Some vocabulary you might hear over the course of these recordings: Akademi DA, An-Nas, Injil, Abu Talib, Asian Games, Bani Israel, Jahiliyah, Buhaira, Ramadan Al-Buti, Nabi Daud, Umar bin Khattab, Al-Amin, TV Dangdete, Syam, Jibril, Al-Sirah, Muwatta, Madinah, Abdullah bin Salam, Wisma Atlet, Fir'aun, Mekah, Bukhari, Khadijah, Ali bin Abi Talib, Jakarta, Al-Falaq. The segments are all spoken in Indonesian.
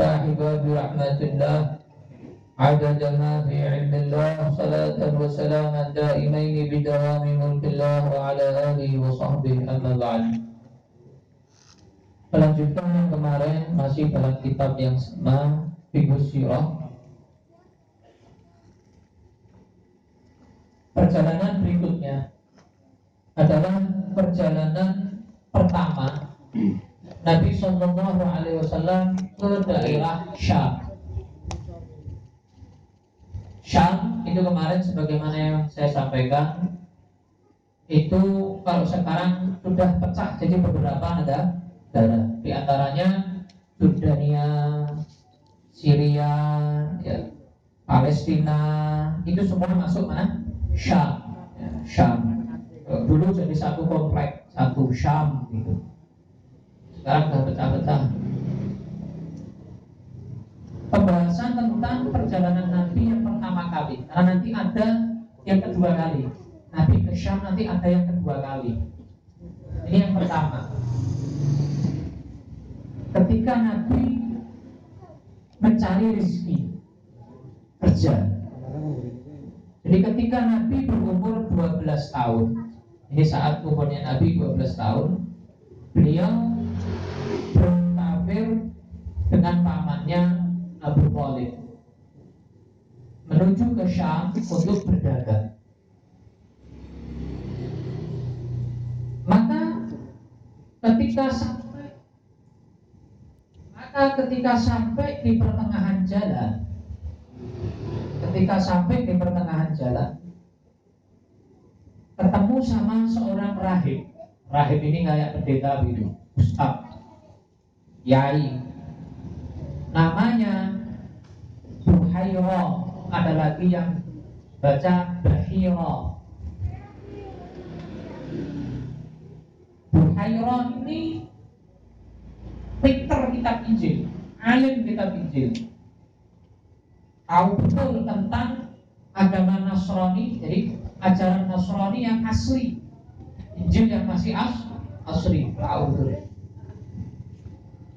الفاتحة برحمة الله عدد ما في علم الله صلاة وسلاما دائمين بدوام ملك الله وعلى آله وصحبه أما بعد. Melanjutkan yang kemarin masih dalam kitab yang sama Al-Sirah. Perjalanan berikutnya adalah perjalanan pertama Nabi Shallallahu Alaihi Wasallam ke daerah Syam. Syam itu kemarin sebagaimana yang saya sampaikan itu kalau sekarang sudah pecah jadi beberapa ada daerah. Di antaranya Jordania, Syria, ya, Palestina itu semua masuk mana? Syam. Ya, Syam. Dulu jadi satu komplek, satu Syam gitu. Sekarang sudah pecah-pecah. Pembahasan tentang perjalanan Nabi yang pertama kali. Karena nanti ada yang kedua kali. Nabi ke Syam nanti ada yang kedua kali. Ini yang pertama. Ketika Nabi mencari rezeki kerja. Jadi ketika Nabi berumur 12 tahun, ini saat umurnya Nabi 12 tahun, beliau bertabir dengan pamannya Abu Talib menuju ke Syam untuk berdagang. Maka ketika sampai di pertengahan jalan, ketemu sama seorang rahib ini kayak pendeta gitu, ustaz, yai, namanya Buhaira, ada lagi yang baca Buhaira. Buhaira ini pinter kitab Injil, alim kitab Injil. Tahu betul tentang agama Nasrani, jadi ajaran Nasrani yang asli, Injil yang masih asli, tahu betul.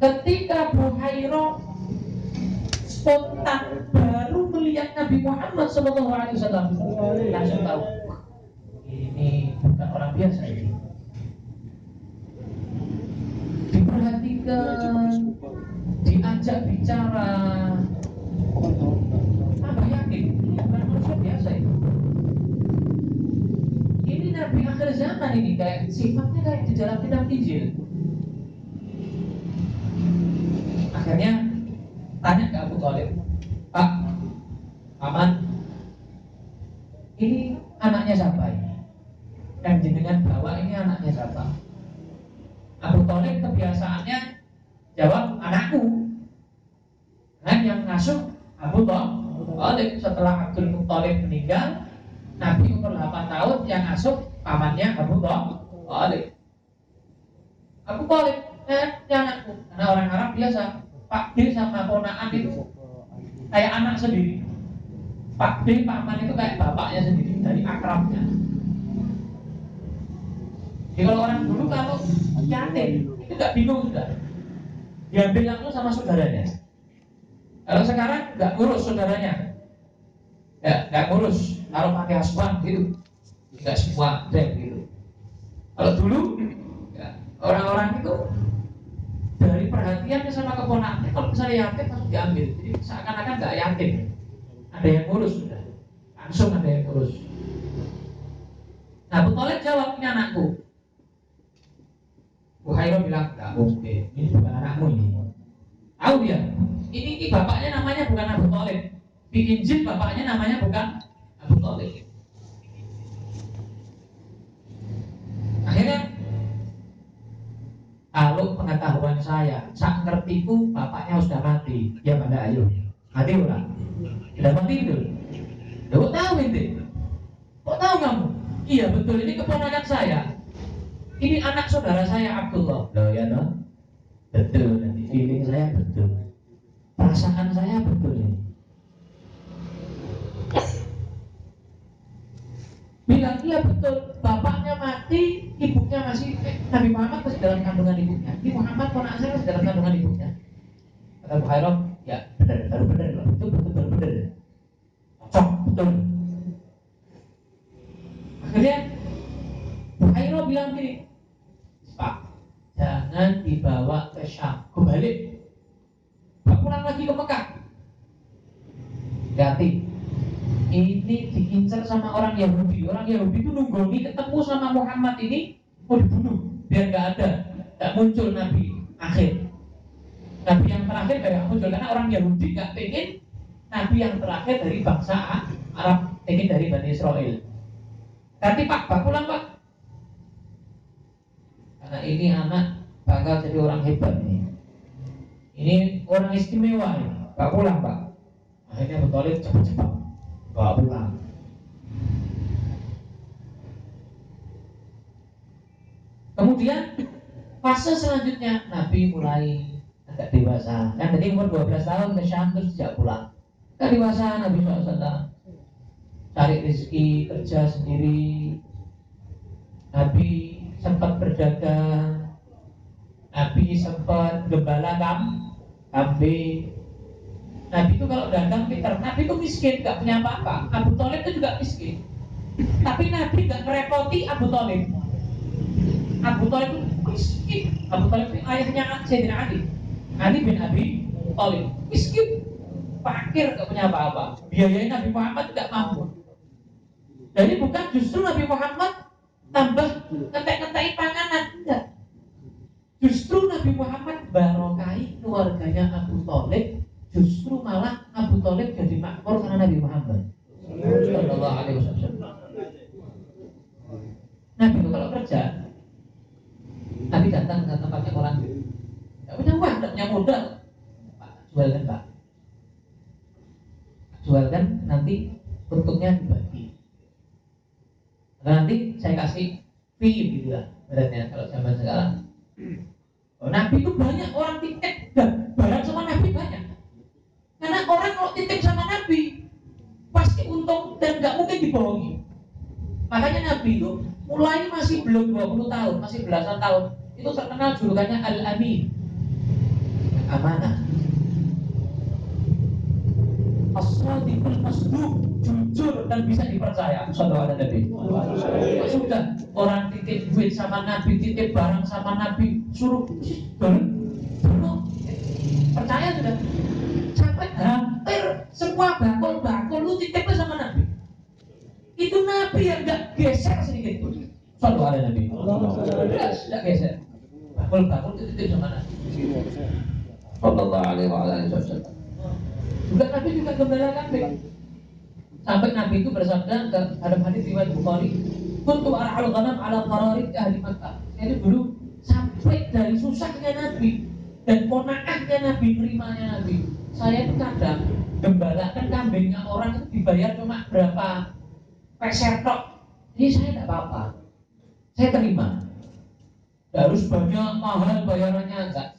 Ketika Buhaira spontan baru melihat Nabi Muhammad SAW, langsung tahu ini bukan orang biasa ini. Diperhatikan, diajak bicara. Abah yakin ini bukan manusia biasa itu. Ini Nabi akhir zaman ini kayak sifatnya kayak di dalam kitab Injil. Akhirnya tanya ke Abu Talib, Pak, Paman, ini anaknya siapa ini? Yang jenengan bawa ini anaknya siapa? Abu Talib kebiasaannya jawab anakku. Nah yang ngasuh Abu Talib setelah Abdul Muttalib meninggal, Nabi umur 8 tahun yang ngasuh pamannya Abu Talib. Abu Talib, anakku. Karena orang Arab biasa Pak D sama ponaan itu kayak anak sendiri. Pak D paman itu kayak bapaknya sendiri dari akrabnya. Jadi kalau orang dulu kalau yatim itu nggak bingung sudah, diambil langsung sama saudaranya. Kalau sekarang nggak ngurus saudaranya, nggak ngurus, kalau pakai asuhan gitu, nggak semua deh gitu. Kalau dulu ya, orang-orang itu dari perhatiannya sama keponakan, kalau misalnya yatim langsung diambil, jadi seakan-akan nggak yatim, ada yang ngurus sudah, langsung ada yang ngurus. Nah, Abu Talib jawab, ini anakku. Buhaira bilang, nggak mungkin, ini bukan anakmu ini. Tahu dia? Ini bapaknya namanya bukan Abu Talib. Di Injil bapaknya namanya bukan Abu Talib. Akhirnya, kalau pengetahuan saya, sak ngertiku bapaknya sudah mati. Ya pada ayo, mati ulah. Sudah mati itu. Kok tahu itu? Kok tahu kamu? Iya betul, ini keponakan saya. Ini anak saudara saya Abdullah. Loh ya dong, betul. Nanti feeling saya betul. Perasaan saya betul ini. Bilang dia betul, bapaknya mati, ibunya masih Nabi Muhammad masih dalam kandungan ibunya. Nabi Muhammad ponakan saya masih dalam kandungan ibunya. Kata Buhaira, ya benar, baru benar, betul, betul, benar, cocok, betul. Akhirnya Buhaira bilang gini, Pak, jangan dibawa ke Syam, kembali, Pak, pulang lagi ke Mekah. Ganti, ini diincar sama orang Yahudi. Orang Yahudi itu nunggoni ketemu sama Muhammad ini mau dibunuh biar nggak ada, nggak muncul nabi akhir. Nabi yang terakhir nggak muncul karena orang Yahudi nggak pengen nabi yang terakhir dari bangsa Arab, pengen dari Bani Israel. Tapi Pak pulang Pak, karena ini anak bakal jadi orang hebat nih. Ini orang istimewa nih. Pak pulang Pak. Akhirnya Abu Talib cepat-cepat bawa pulang. Kemudian fase selanjutnya Nabi mulai agak dewasa. Kan tadi umur 12 tahun ke Syam terus tidak pulang. Agak dewasa Nabi SAW cari rezeki, kerja sendiri. Nabi sempat berdagang. Nabi sempat gembala kambing. Nabi itu kalau dagang pintar. Nabi itu miskin, nggak punya apa-apa. Abu Talib itu juga miskin. Tapi Nabi nggak merepoti Abu Talib. Abu Talib itu miskin. Abu Talib itu ayahnya Sayyidina Ali, Ali bin Abi Talib, miskin, fakir, gak punya apa-apa. Biayain Nabi Muhammad tidak mampu. Jadi bukan justru Nabi Muhammad tambah ngetek-ngetek panganan, enggak. Justru Nabi Muhammad barokai keluarganya Abu Talib, justru malah Abu Talib jadi makmur karena Nabi Muhammad. Sallallahu alaihi wasallam. Nabi kalau kerja, Nabi datang ke tempatnya orang tidak punya uang, tidak punya modal. Pak, jualkan Pak, jualkan, nanti bentuknya dibagi. Nanti saya kasih fee gitu lah, beratnya kalau zaman sekarang. Oh, Nabi itu banyak orang titip barang sama Nabi banyak. Karena orang kalau titip sama Nabi pasti untung dan nggak mungkin dibohongi. Makanya Nabi itu mulai masih belum 20 tahun, masih belasan tahun, itu terkenal julukannya Al-Amin, amanah, as-shadiqul masduq, jujur dan bisa dipercaya. Sallallahu alaihi wasallam. Sudah orang titip duit sama Nabi, titip barang sama Nabi, suruh percaya sudah. Sampai hampir semua bakul-bakul lu titipnya sama Nabi. Itu Nabi yang gak geser sedikit pun. Suatu hari Nabi tidak geser. Bakul-bakul titip sama Nabi. Sallallahu alaihi wasallam. Juga Nabi juga gembala kambing. Sampai Nabi itu bersabda dalam hadis riwayat Bukhari, "Kuntu ar'al ghanam 'ala qarari ahli Makkah." Jadi dulu sampai dari susahnya Nabi dan konakahnya Nabi, nerimanya Nabi. Saya itu kadang gembalakan kambingnya orang itu dibayar cuma berapa pesertok, ini saya tidak apa-apa, saya terima, tidak harus banyak mahal bayarannya, enggak.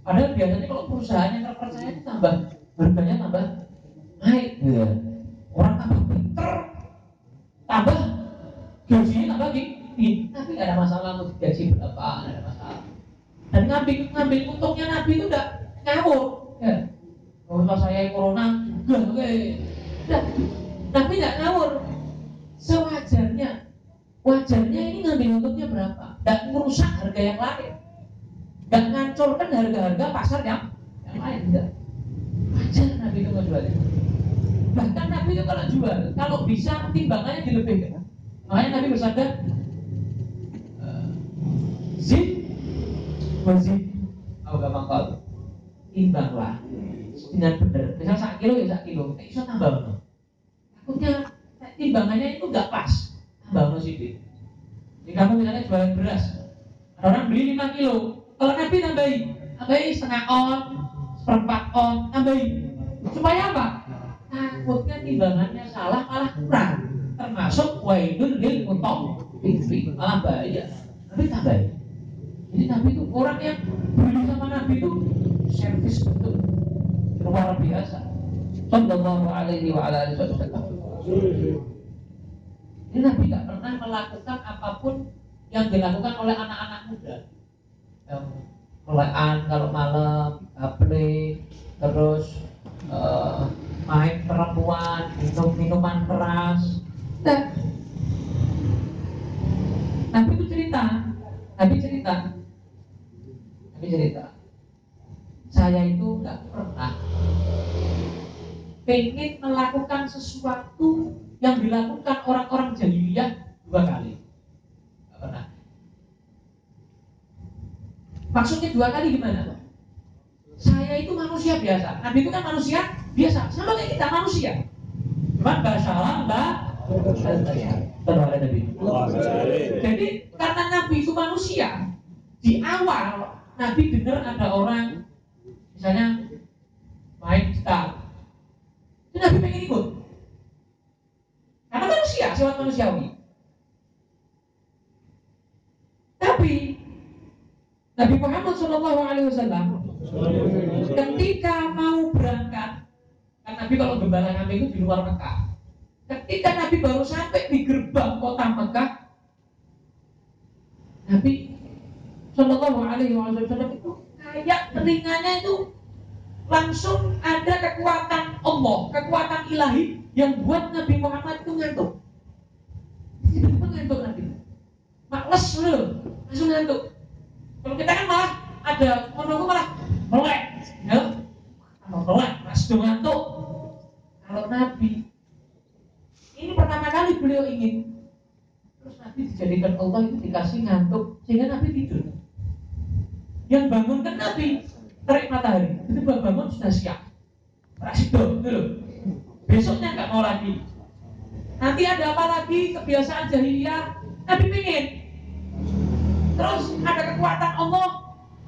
Padahal biasanya kalau perusahaan yang terpercaya itu tambah harganya tambah naik, ya. Orang tambah pinter, tambah gajinya tambah gini, tapi nggak ada masalah mau gaji berapa, nggak ada masalah. Dan ngambil untungnya Nabi itu tidak ngawur, ya. Kalau saya corona juga, udah. Tapi tidak ngawur, sewajarnya. Wajarnya ini ngambil untungnya berapa, tidak merusak harga yang lain, tidak ngancurkan harga-harga pasar yang lain, tidak. Wajar Nabi itu nggak jual. Bahkan Nabi itu kalau jual, kalau bisa timbangannya dilebihkan. Makanya Nabi bersabda, "Zid, wazid, aku gampang tahu. Timbanglah dengan benar. Misal 1 kilo ya 1 kilo, tidak bisa tambah loh. Punya timbangannya itu nggak pas, tambah sedikit. Jadi kamu misalnya jualan beras, orang beli 5 kilo, kalau Nabi tambahin 1/2 on, 1/4 on, tambahin. Supaya apa? Takutnya timbangannya salah malah kurang, termasuk waidul lil mutawwifi, malah bahaya. Tapi tambahin. Jadi Nabi itu orang yang beli sama Nabi itu servis betul, luar biasa. Sallallahu alaihi wa ala alihi wasallam. Ini Nabi tidak pernah melakukan apapun yang dilakukan oleh anak-anak muda yang mulaan kalau malam, hable, terus main perempuan, minuman keras. Nah, Nabi cerita, saya itu nggak pernah pengen melakukan sesuatu yang dilakukan orang-orang jahiliyah 2 kali. Nggak pernah. Maksudnya 2 kali gimana? Saya itu manusia biasa. Nabi itu kan manusia biasa, sama kayak kita manusia. Cuman bahasa Allah, terhadap Nabi. Jadi karena Nabi itu manusia, di awal Nabi benar ada orang misalnya main gitar, itu Nabi pengen ikut. Karena manusia, sifat manusiawi. Tapi Nabi Muhammad SAW ketika mau berangkat, kan Nabi kalau gembala kambing itu di luar Mekah. Ketika Nabi baru sampai di gerbang kota Mekah, Nabi SAW itu kayak telinganya itu langsung ada kekuatan Allah, kekuatan ilahi yang buat Nabi Muhammad itu ngantuk. Tiba-tiba ngantuk Nabi, males loh, langsung ngantuk. Kalau kita kan malah ada orang malah melek, ya, melek, langsung ngantuk. Kalau Nabi, ini pertama kali beliau ingin, terus Nabi dijadikan Allah itu dikasih ngantuk sehingga Nabi tidur. Yang bangunkan Nabi terik matahari, itu bangun sudah siap. Rasidul dulu, besoknya nggak mau lagi. Nanti ada apa lagi kebiasaan jahiliyah, Nabi pingin. Terus ada kekuatan Allah,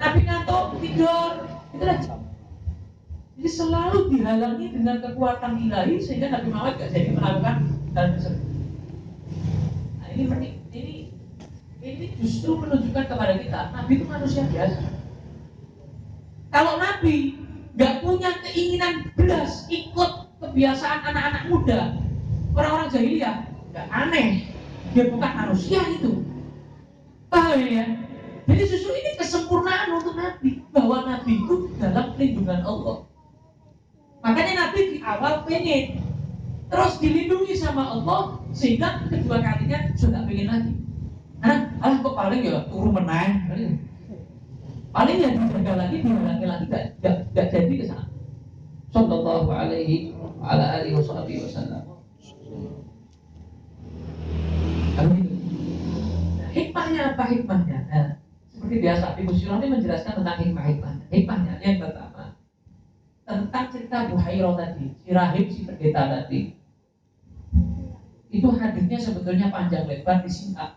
Nabi ngantuk tidur, itulah. Jadi selalu dihalangi dengan kekuatan ilahi sehingga Nabi Muhammad nggak jadi melakukan hal tersebut. Nah ini justru menunjukkan kepada kita Nabi itu manusia biasa. Kalau Nabi nggak punya keinginan belas ikut kebiasaan anak-anak muda, orang-orang jahiliyah, nggak aneh, dia bukan manusia itu, paham ya? Jadi justru ini kesempurnaan untuk Nabi, bahwa Nabi itu dalam lindungan Allah. Makanya Nabi di awal pengen, terus dilindungi sama Allah, sehingga kedua kalinya sudah pengen lagi. Karena Allah kok paling ya turun menang. Paling yang dijaga lagi tidak jadi ke sana. Sallallahu alaihi wa ala alihi wasallam. Nah, hikmahnya apa hikmahnya? Nah, seperti biasa, Ibu Syirani menjelaskan tentang hikmahnya. Hikmahnya yang pertama tentang cerita Buhaira tadi, si rahib si pendeta tadi. Itu hadisnya sebetulnya panjang lebar disingkat.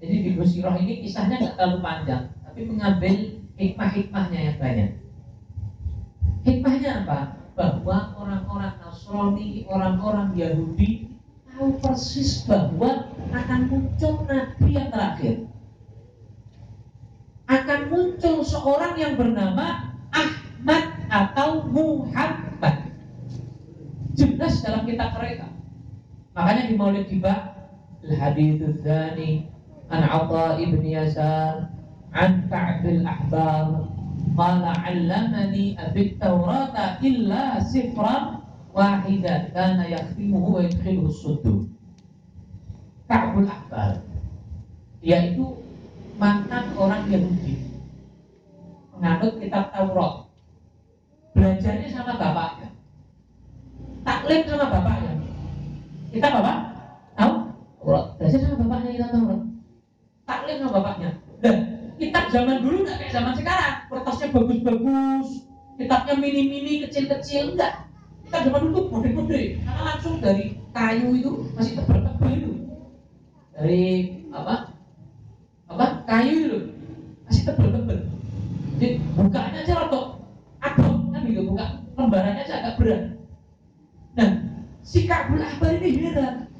Jadi di Ibu Syirah ini kisahnya nggak terlalu panjang, tapi mengambil hikmah-hikmahnya yang banyak. Hikmahnya apa? Bahwa orang-orang Nasrani, orang-orang Yahudi tahu persis bahwa akan muncul Nabi yang terakhir. Akan muncul seorang yang bernama Ahmad atau Muhammad. Jelas dalam kitab mereka. Makanya di Maulid Gibah, Al-Hadithu Tsani an Atha ibn Yasar an Ka'b al-Ahbar qala 'allamani at-Taurata illa sifran wahidan kana yakhtimuhu wa yadkhiluhu as-suddud. Ka'b al-Ahbar yaitu mantan orang Yahudi, menganut kitab Taurat, belajarnya sama bapaknya, taklim sama bapaknya. Kita bapak tahu Taurat, belajar sama bapaknya, kita Taurat, taklim sama bapaknya. Dan kitab zaman dulu nggak kayak zaman sekarang, kertasnya bagus-bagus, kitabnya mini-mini, kecil-kecil, enggak. Kitab zaman dulu gede-gede, karena langsung dari kayu itu masih tebal-tebal itu, dari kayu itu masih tebal-tebal. Jadi bukanya aja rotok, abot kan gitu, buka lembarannya aja agak berat. Nah, si Ka'b al-Ahbar ini heran,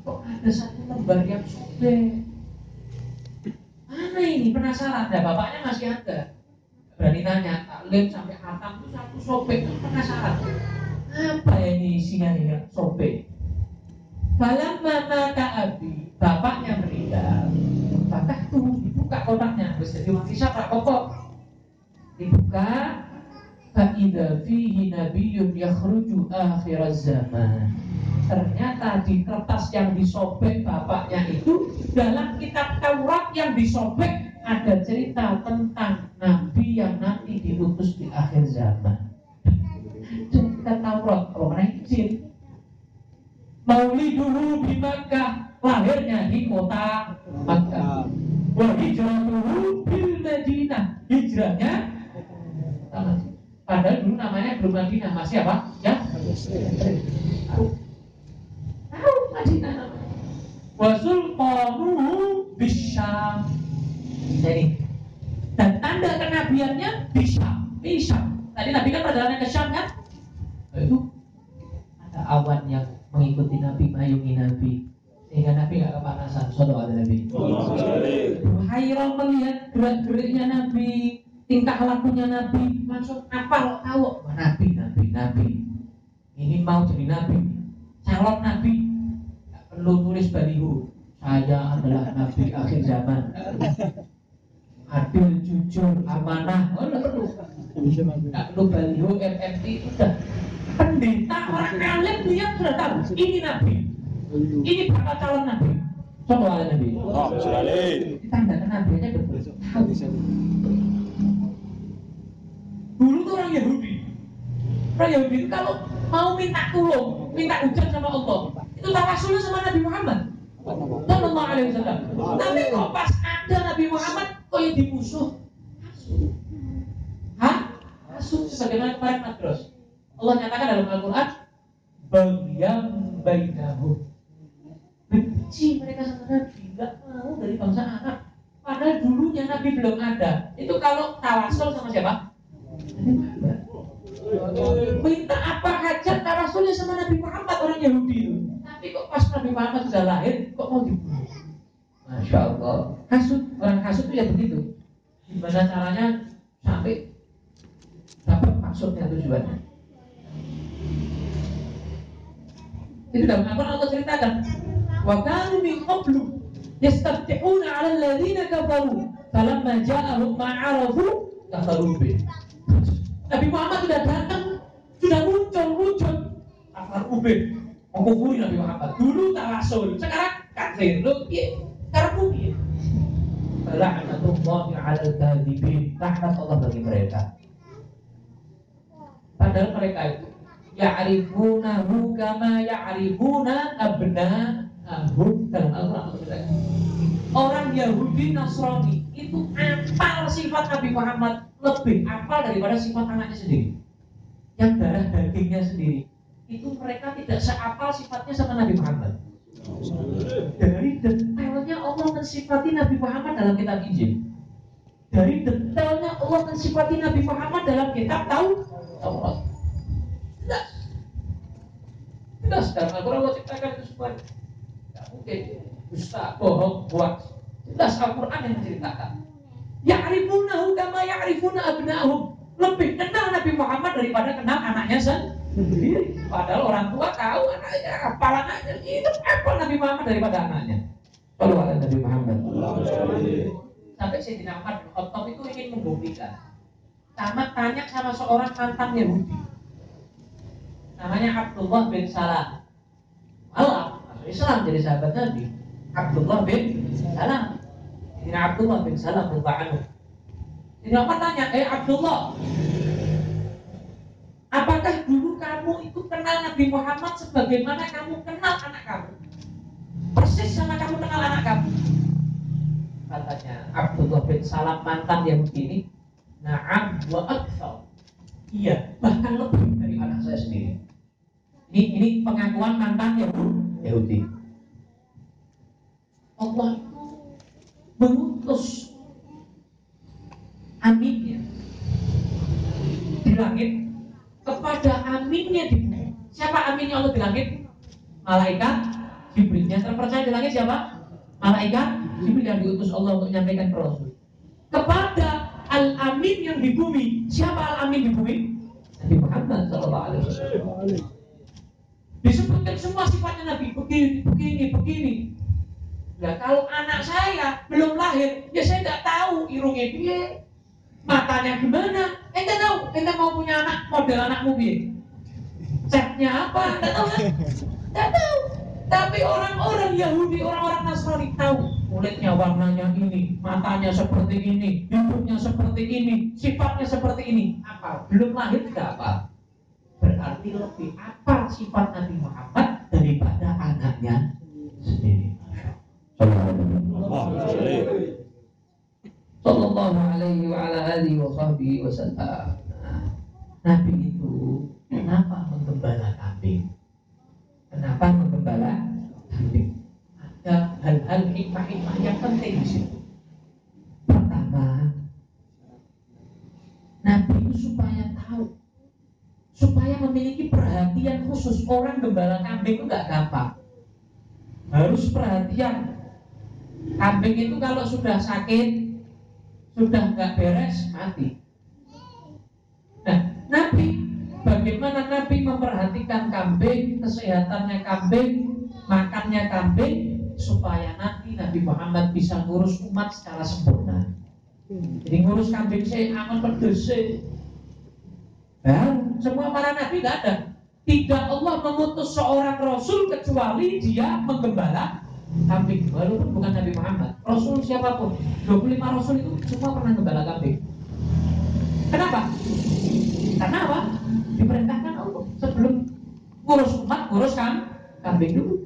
kok ada satu lembar yang sobek. Mana ini penasaran, nah bapaknya masih ada, berani nanya, taklim sampai hatam itu satu sobek, penasaran apa ini isinya ya sobek. Balam mata Abi, bapaknya meninggal, bahkan tuh ibu dibuka kotaknya, terus jadi mati siapa pokok dibuka, fa'idha fihi nabiyyun yakhruju akhiraz zaman. Ternyata di kertas yang disobek bapaknya itu, dalam kitab Taurat yang disobek ada cerita tentang nabi yang nanti diutus di akhir zaman. Cerita Taurat, orang kecil Maulid dulu di Makkah, lahirnya di kota Makkah. Wa hijrah dulu di Madinah, hijrahnya padahal dulu namanya belum Madinah, masih apa? Ya? Madinah. Wasul qamuhu bisyam. Jadi dan tanda kenabiannya bisyam, bisyam. Tadi Nabi kan perjalanannya ke Syam kan? Itu ada awan yang mengikuti Nabi, mayungi Nabi, sehingga Nabi enggak kepanasan. Sallallahu alaihi wasallam. Buhaira melihat gerak-geriknya Nabi, tingkah lakunya Nabi, langsung hafal tahu Nabi. Ini mau jadi Nabi. Calon Nabi, tak perlu tulis baliho. Saya adalah Nabi akhir zaman. Adil, jujur, amanah. Oh, tak perlu baliho, MMT. Sudah. Pendeta orang kalian dia sudah tahu. Ini Nabi. Ini bakal calon Nabi. Coba ada Nabi. Oh, tanda kenabiannya betul. Dulu tuh orang Yahudi. Orang Yahudi itu kalau mau minta tolong, minta hujan sama Allah, itu tawasul sama Nabi Muhammad sallallahu alaihi wasallam. Tapi kok pas ada Nabi Muhammad kok yang dimusuh? Asuh sebagaimana kemarin Madros Allah nyatakan dalam Al-Quran, bagian bainahu, benci mereka sama Nabi, gak mau dari bangsa Arab, padahal dulunya Nabi belum ada. Itu kalau tawasul sama siapa? Nabi Muhammad. Minta apa hajat tawasulnya sama Nabi Muhammad, orang Yahudi itu. Tapi kok pas Nabi Muhammad sudah lahir kok mau dibunuh? Masya Allah. Hasud, orang hasud itu ya begitu. Gimana caranya sampai dapat maksudnya, tujuannya. Itu dalam apa Allah ceritakan? Wa kanu min qablu yastafti'una 'ala alladziina kafaru falamma ja'ahum ma 'arafu kafaru bih. Nabi Muhammad sudah datang, sudah muncul Afar Ubed mengkufuri Nabi Muhammad. Dulu tawasul, sekarang kafir. Lu piye? Karbu piye? La'natullah 'alal kadhibin. Rahmat Allah bagi mereka. Padahal mereka itu ya'rifunahu kama ya'rifuna abna'ahum. Dalam Al-Qur'an ada. Orang Yahudi Nasrani itu apal sifat Nabi Muhammad, lebih apal daripada sifat anaknya sendiri, yang darah dagingnya sendiri. Itu mereka tidak seapal sifatnya sama Nabi Muhammad. Dari detailnya Allah mensifati Nabi Muhammad dalam kitab Injil. Dari detailnya Allah mensifati Nabi Muhammad dalam kitab Taurat. Tidak sekarang Al-Quran Allah ciptakan itu semuanya. Tidak mungkin dusta, bohong, buat. Tidak Al-Quran yang menceritakan ya'rifunahu kama ya'rifuna abna'ahum. Lebih kenal Nabi Muhammad daripada kenal anaknya sendiri. Padahal orang tua tahu anaknya, apal anaknya. Itu apal Nabi Muhammad daripada anaknya. Kalau ada Nabi Muhammad sampai Sayyidina Umar bin Khattab itu ingin membuktikan. Sama tanya sama seorang mantan Yahudi, namanya Abdullah bin Salam. Allah masuk Islam jadi sahabat Nabi. Abdullah bin Salam, Sayyidina Abdullah bin Salam bertanya, Sayyidina Umar tanya, Abdullah, apakah dulu kamu itu kenal Nabi Muhammad sebagaimana kamu kenal anak kamu? Persis sama kamu kenal anak kamu. Katanya Abdullah bin Salam mantan yang begini, na'am wa akthar. Iya, bahkan lebih dari anak saya sendiri. Ini pengakuan mantan Yahudi. Allah itu mengutus aminnya di langit kepada aminnya di bumi. Siapa aminnya Allah di langit? Malaikat Jibril. Yang terpercaya di langit siapa? Malaikat Jibril yang diutus Allah untuk menyampaikan ke Rasul. Kepada Al-Amin yang di bumi. Siapa Al-Amin di bumi? Nabi Muhammad sallallahu alaihi wasallam. Disebutkan semua sifatnya Nabi, begini, begini, begini. Nah, kalau anak saya belum lahir, ya saya nggak tahu irungnya piye, matanya gimana. Ente tahu, ente mau punya anak model anakmu piye? Catnya apa? Nggak tahu kan? Nggak tahu. Tapi orang-orang Yahudi, orang-orang Nasrani tahu. Kulitnya warnanya ini, matanya seperti ini, hidungnya seperti ini, sifatnya seperti ini. Apa? Belum lahir tidak apa? Berarti lebih apa sifat Nabi Muhammad daripada anaknya sendiri. Sallallahu alaihi wa ala alihi wa sahbihi wa sallam. Nabi itu kenapa menggembala kambing? Kenapa menggembala kambing? Ada hal-hal hikmah-hikmah yang penting di situ. Pertama, Nabi itu supaya tahu, supaya memiliki perhatian khusus. Orang gembala kambing itu nggak gampang, harus perhatian. Kambing itu kalau sudah sakit, sudah nggak beres, mati. Nah, Nabi, bagaimana Nabi memperhatikan kambing, kesehatannya kambing, makannya kambing, supaya nanti Nabi Muhammad bisa ngurus umat secara sempurna. Jadi ngurus kambing saya aman berdese. Nah, semua para Nabi nggak ada. Tidak Allah mengutus seorang Rasul kecuali dia menggembala kambing, walaupun bukan Nabi Muhammad. Rasul siapapun, 25 Rasul itu semua pernah gembala kambing. Kenapa? Karena apa? Diperintahkan Allah sebelum ngurus umat, nguruskan kambing dulu.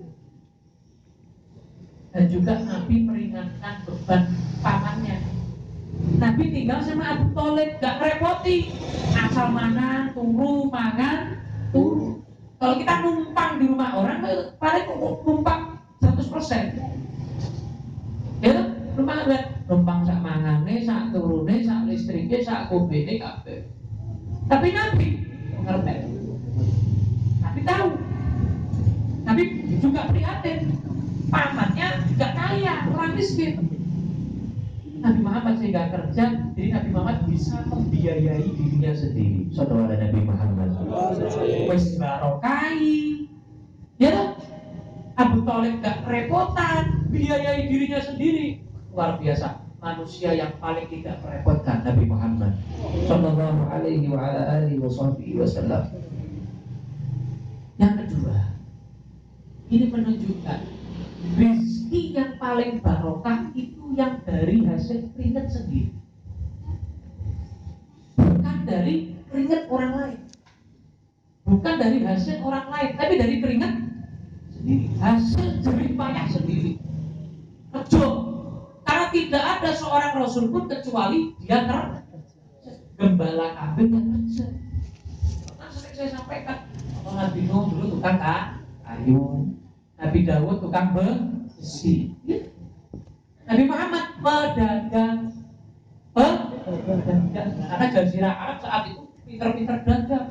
Dan juga Nabi meringankan beban pamannya. Nabi tinggal sama Abu Talib, gak merepoti. Asal mana, turu, mangan, turu. Kalau kita numpang di rumah orang, paling numpang 100%. Ya, numpang kan? Numpang sak mangane, sak turune, sak listrike, sak kombene kabeh. Tapi Nabi ngerti. Nabi tahu. Nabi juga prihatin. Pamannya gak kaya, orang miskin. Nabi Muhammad sehingga kerja, jadi Nabi Muhammad bisa membiayai dirinya sendiri. Saudara Nabi Muhammad. Wis barokai. Ya. Abu Talib gak kerepotan, biayai dirinya sendiri. Luar biasa, manusia yang paling tidak merepotkan Nabi Muhammad sallallahu alaihi wa ala alihi wasallam. Yang kedua, ini menunjukkan rezeki yang paling barokah itu yang dari hasil keringat sendiri, bukan dari keringat orang lain, bukan dari hasil orang lain, tapi dari keringat sendiri, hasil jerih payah sendiri, kerja. Karena tidak ada seorang Rasul pun kecuali dia tergembala kambing dan kerja. Nah, sering saya sampaikan, Nabi Nuh dulu tukang kayu, Nabi Daud tukang besi, Nabi Muhammad pedagang, karena jazirah Arab saat itu pinter-pinter dagang.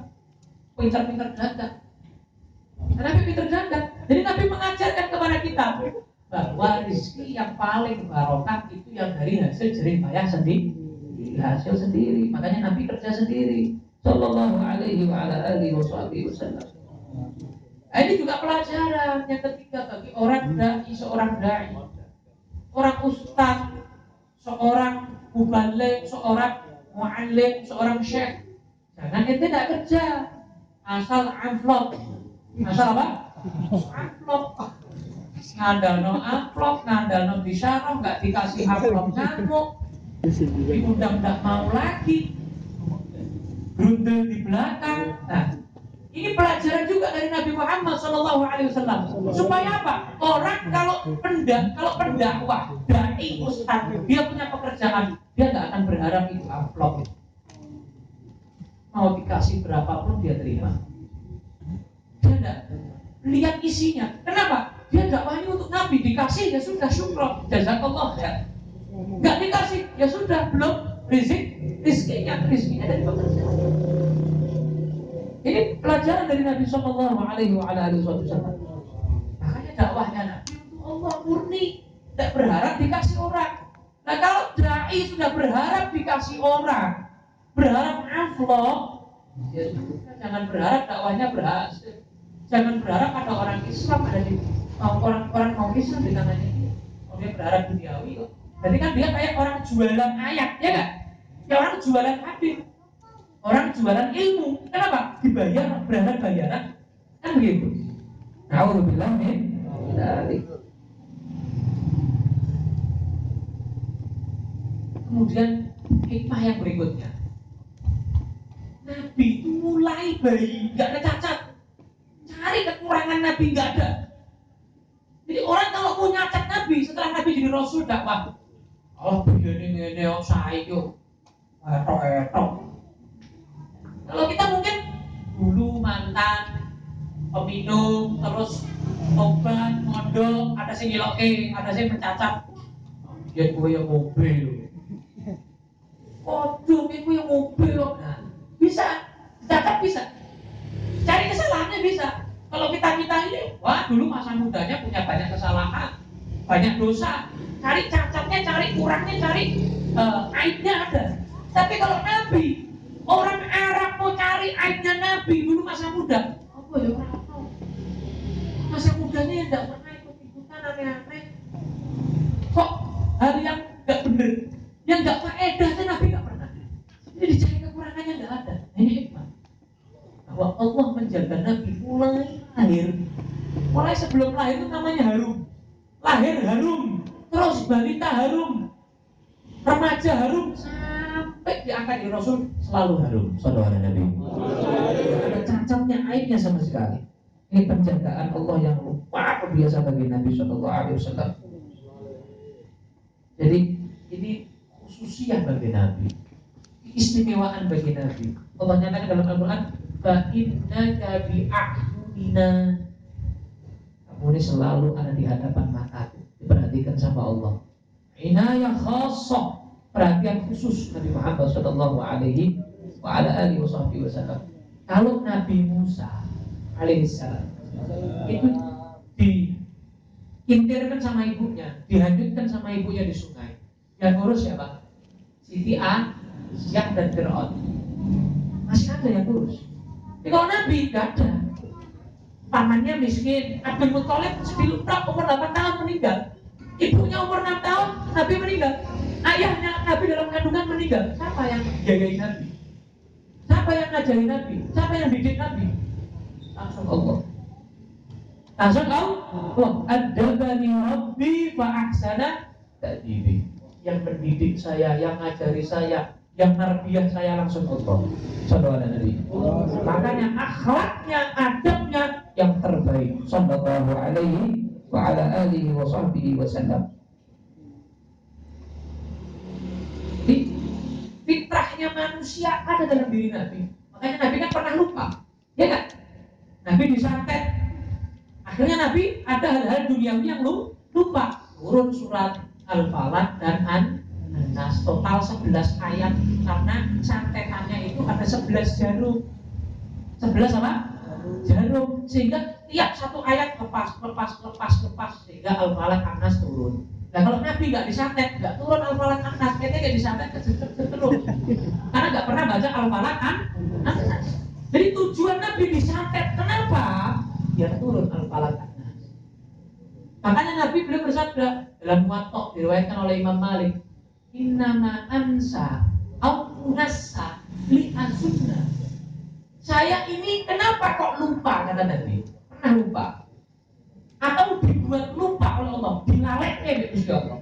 Nabi pintar dagang. Jadi Nabi mengajarkan kepada kita bahwa rezeki yang paling barokah itu yang dari hasil jerih payah sendiri, hasil sendiri. Makanya Nabi kerja sendiri. Sallallahu alaihi wa ala alihi wasallam. Nah, ini juga pelajaran yang ketiga bagi orang dai, seorang dai, orang ustaz, seorang mubaligh, seorang muallim, seorang syekh. Jangan ente tidak kerja asal amplop. Asal apa? Amplop. Ngandalno amplop, ngandalno bisaroh, nggak dikasih amplop nyamuk. Diundang nggak mau lagi. Brundel di belakang. Nah, ini pelajaran juga dari Nabi Muhammad SAW. Supaya apa? Orang kalau pendakwah, dai, ustaz, dia punya pekerjaan, dia nggak akan berharap itu amplop. Mau dikasih berapapun dia terima. Lihat isinya. Kenapa? Dia dakwahnya untuk Nabi, dikasih ya sudah syukur, jazakallah khair. Enggak dikasih ya sudah, belum rezekinya dari pekerjaan. Ini pelajaran dari Nabi sallallahu alaihi wa alihi wasallam. Makanya dakwahnya Nabi untuk Allah murni, tidak berharap dikasih orang. Nah, kalau dai sudah berharap dikasih orang, berharap amplop, ya sudah, jangan berharap dakwahnya berhasil. Jangan berharap ada orang Islam, ada di orang-orang mau Islam di tangannya. kemudian berharap duniawi. Jadi kan dia kayak orang jualan ayat, ya nggak? Ya orang jualan hadis, orang jualan ilmu. Kenapa? Dibayar berharap bayaran, kan begitu? Alhamdulillah nih. Kemudian hikmah yang berikutnya, Nabi itu mulai bayi, nggak ada cacat. Cari kekurangan Nabi nggak ada. Jadi orang kalau mau nyacat Nabi setelah Nabi jadi Rasul dakwah. Oh begini-gini, oh sayo, etok-etok. Kalau kita mungkin dulu mantan, peminum, terus obat, modal, ada sing ngiloke, ada sing mencacat. Ya gue yang mobil. Waduh, itu yang mobil. Nah, bisa, cacat bisa. Cari kesalahannya bisa. Kalau kita-kita ini, wah dulu masa mudanya punya banyak kesalahan, banyak dosa. Cari cacatnya, cari kurangnya, cari aibnya ada. Tapi kalau Nabi, orang Arab mau cari aibnya Nabi dulu masa muda. Oh, ya orang tahu. Masa mudanya tidak pernah ikut-ikutan aneh-aneh. Kok hari yang tidak benar, yang tidak faedahnya Nabi tidak pernah. Jadi dicari kekurangannya tidak ada. Ini hikmah. Bahwa Allah menjaga Nabi mulai lahir. Mulai sebelum lahir itu namanya harum. Lahir harum, terus balita harum, remaja harum, sampai diangkat di Rasul selalu harum. Saudara Nabi. Ada cacatnya, aibnya sama sekali. Ini penjagaan Allah yang luar biasa bagi Nabi SAW. Jadi ini khususiah bagi Nabi, keistimewaan bagi Nabi. Allah nyatakan dalam Al-Quran, "Fa'innaka bi'a'yunina." Kamu ini selalu ada di hadapan mataku. Diperhatikan sama Allah. Inayah khassah, perhatian khusus Nabi Muhammad sallallahu alaihi wa ala alihi wasallam. Kalau Nabi Musa alaihissalam itu diintirkan sama ibunya, dihanyutkan sama ibunya di sungai. Yang ngurus siapa? Siti Aisyah dan Fir'aun. Masih ada yang ngurus. Tapi kalau Nabi tidak ada. Pamannya miskin, Abdul Muttalib sebelumnya umur 8 tahun meninggal. Ibunya umur 6 tahun, Nabi meninggal. Ayahnya Nabi dalam kandungan meninggal. Siapa yang jagain Nabi? Siapa yang ngajarin Nabi? Siapa yang bikin Nabi? Langsung Allah. Langsung Allah. Adabani Rabbi fa'ahsana ta'dibi. Yang mendidik saya, yang ngajari saya, yang narbiah saya langsung Allah. Sallallahu alaihi wasallam. Makanya akhlaknya, adabnya yang terbaik. Sallallahu alaihi wa ala alihi wa sahbihi wasallam. Fitrahnya manusia ada dalam diri Nabi. Makanya Nabi kan pernah lupa, ya kan? Nabi disantet. Akhirnya Nabi ada hal-hal duniawi yang lupa. Turun surat Al-Falaq dan An-Nas total 11 ayat karena santetannya itu ada 11 jarum. 11 apa? Jarum. Sehingga tiap satu ayat lepas sehingga Al-Falaq An-Nas turun. Nah kalau Nabi nggak disantet, nggak turun Al-Falaq An-Nas, kayaknya nggak disantet terus. Karena nggak pernah baca Al-Falaq An-Nas. Jadi tujuan Nabi disantet kenapa? Ya turun Al-Falaq An-Nas. Makanya Nabi beliau bersabda dalam Muwatta diriwayatkan oleh Imam Malik, "Innama ansa au unassa li azunna." Saya ini kenapa kok lupa, kata Nabi. Pernah lupa. Atau dibuat lupa oleh Allah. Dilaleknya oleh Allah.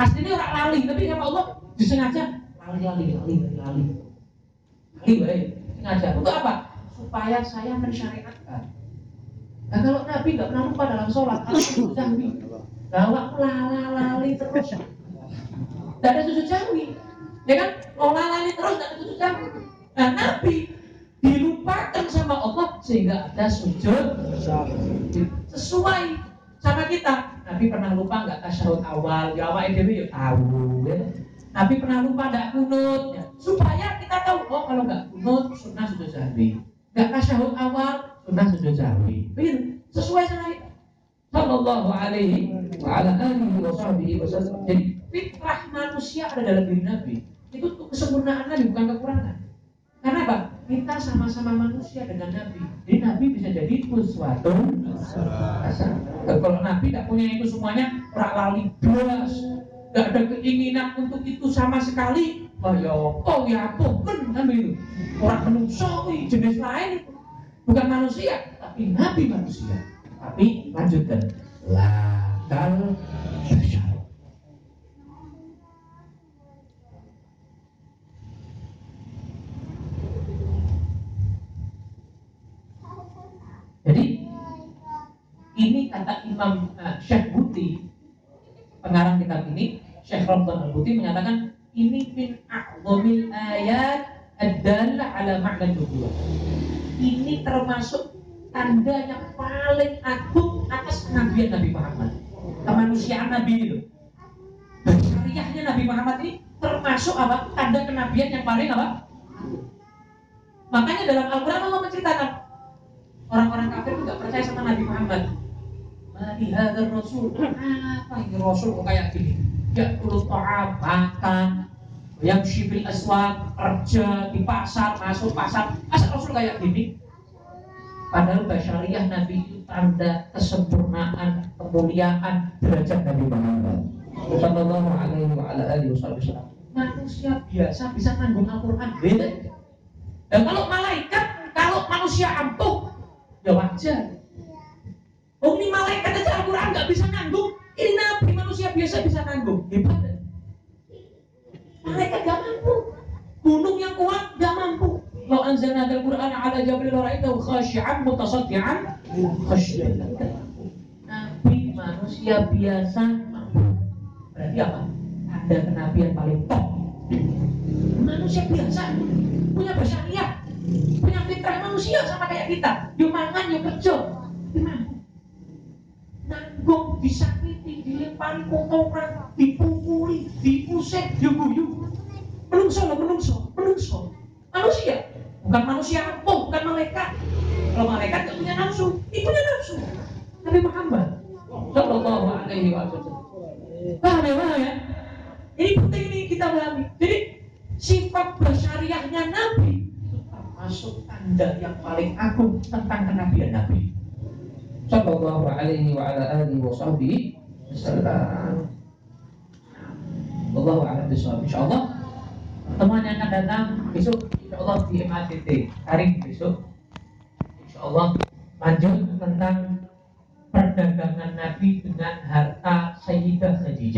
Aslinya orang lali, tapi sama Allah disengaja lali. Lali baik, sengaja. Untuk apa? Supaya saya mensyariatkan. Nah kalau Nabi nggak pernah lupa dalam sholat, sujud sahwi, bawa lali terus. Tidak ada sujud sahwi, ya kan? Lali terus, tidak ada sujud sahwi. Nah Nabi dilupakan sama Allah sehingga ada sujud sesuai sama kita. Nabi pernah lupa nggak tasyahud awal, ya awal itu ya tahu. Nabi pernah lupa nggak kunut, ya. Supaya kita tahu oh kalau nggak kunut sunnah sujud sahwi, nggak tasyahud awal sunnah sujud sahwi. Sesuai sama kita. Sallallahu alaihi wa ala alihi wasallam. Jadi fitrah manusia ada dalam diri Nabi. Itu kesempurnaan Nabi bukan kekurangan. Karena apa? Kita sama-sama manusia dengan Nabi. Jadi Nabi bisa jadi uswatun hasanah. Kalau Nabi tidak punya itu semuanya, tak lali belas, tidak ada keinginan untuk itu sama sekali. Wah ya apa, ya apa, kan itu orang manusia, jenis lain itu bukan manusia, tapi nabi manusia. Tapi lanjutkan latar syarab. Jadi ini kata Imam Syekh Buti, pengarang kitab ini, Syekh Ramadan Al-Buti mengatakan ini min a'zamil ayat ad-dallah ala ma'na nubuwah. Ini termasuk tanda yang paling agung atas kenabian Nabi Muhammad, kemanusiaan Nabi itu. Syariahnya Nabi Muhammad ini termasuk apa? Tanda kenabian yang paling apa? Makanya dalam Al-Qur'an Allah menceritakan orang-orang kafir itu enggak percaya sama Nabi Muhammad. Nabi hadar Rasul, apa ini Rasul kok kayak gini? Ya turut ta'am, makan, yang syibil aswaq, kerja di pasar, masuk pasar, asal Rasul kayak gini. Padahal basyariah Nabi itu tanda kesempurnaan, kemuliaan, derajat Nabi Muhammad sallallahu alaihi wa ala alihi wasallam. Manusia biasa bisa nanggung Al-Qur'an, beda. Dan kalau malaikat, kalau manusia ampuh, ya wajar. Oh ini malaikat aja Al-Qur'an gak bisa nanggung, ini Nabi manusia biasa bisa nanggung, hebat. Malaikat gak mampu, gunung yang kuat gak mampu. Kalau anzalna Al-Qur'an ala jabalin ra'aitahu khashi'an mutasaddi'an khashyatan. Nabi manusia biasa mampu. Berarti apa? Ada kenabian paling top. Manusia biasa punya basyariah, punya fitrah manusia sama kayak kita. Yo mangan, yo kerja. Nanggung, disakiti, dilempari kotoran, dipukuli, diusik, diguyu. Menungso. Manusia, bukan manusia ampuh, bukan malaikat. Kalau malaikat enggak punya nafsu, itu punya nafsu. Nabi Muhammad sallallahu alaihi wasallam. Paham ya? Ini penting ini kita pahami. Jadi sifat bersyariahnya Nabi itu termasuk tanda yang paling agung tentang kenabian Nabi sallallahu alaihi wa ala alihi wasallam. Wallahu a'lam bishawab. Insyaallah pertemuan yang akan datang besok insyaallah di MATT hari besok insyaallah lanjut tentang perdagangan Nabi dengan harta Sayyidah Khadijah.